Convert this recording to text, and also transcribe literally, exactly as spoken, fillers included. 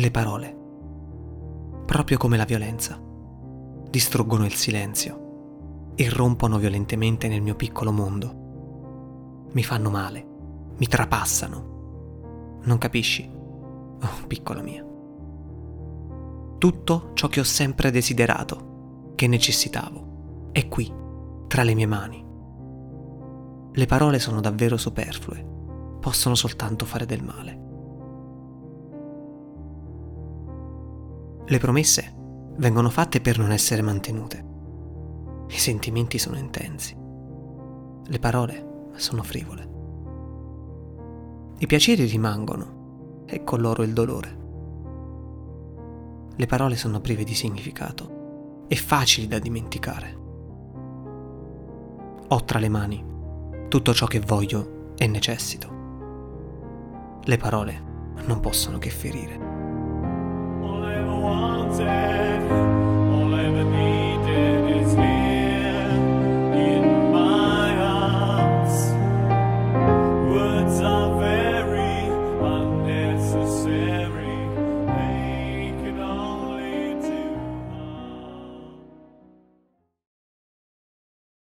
le parole, proprio come la violenza, distruggono il silenzio, irrompono violentemente nel mio piccolo mondo. Mi fanno male, mi trapassano. Non capisci? Oh, piccola mia. Tutto ciò che ho sempre desiderato, che necessitavo, è qui, tra le mie mani. Le parole sono davvero superflue, possono soltanto fare del male. Le promesse vengono fatte per non essere mantenute. I sentimenti sono intensi. Le parole sono frivole. I piaceri rimangono e con loro il dolore. Le parole sono prive di significato e facili da dimenticare. Ho tra le mani tutto ciò che voglio e necessito. Le parole non possono che ferire. All I ever wanted.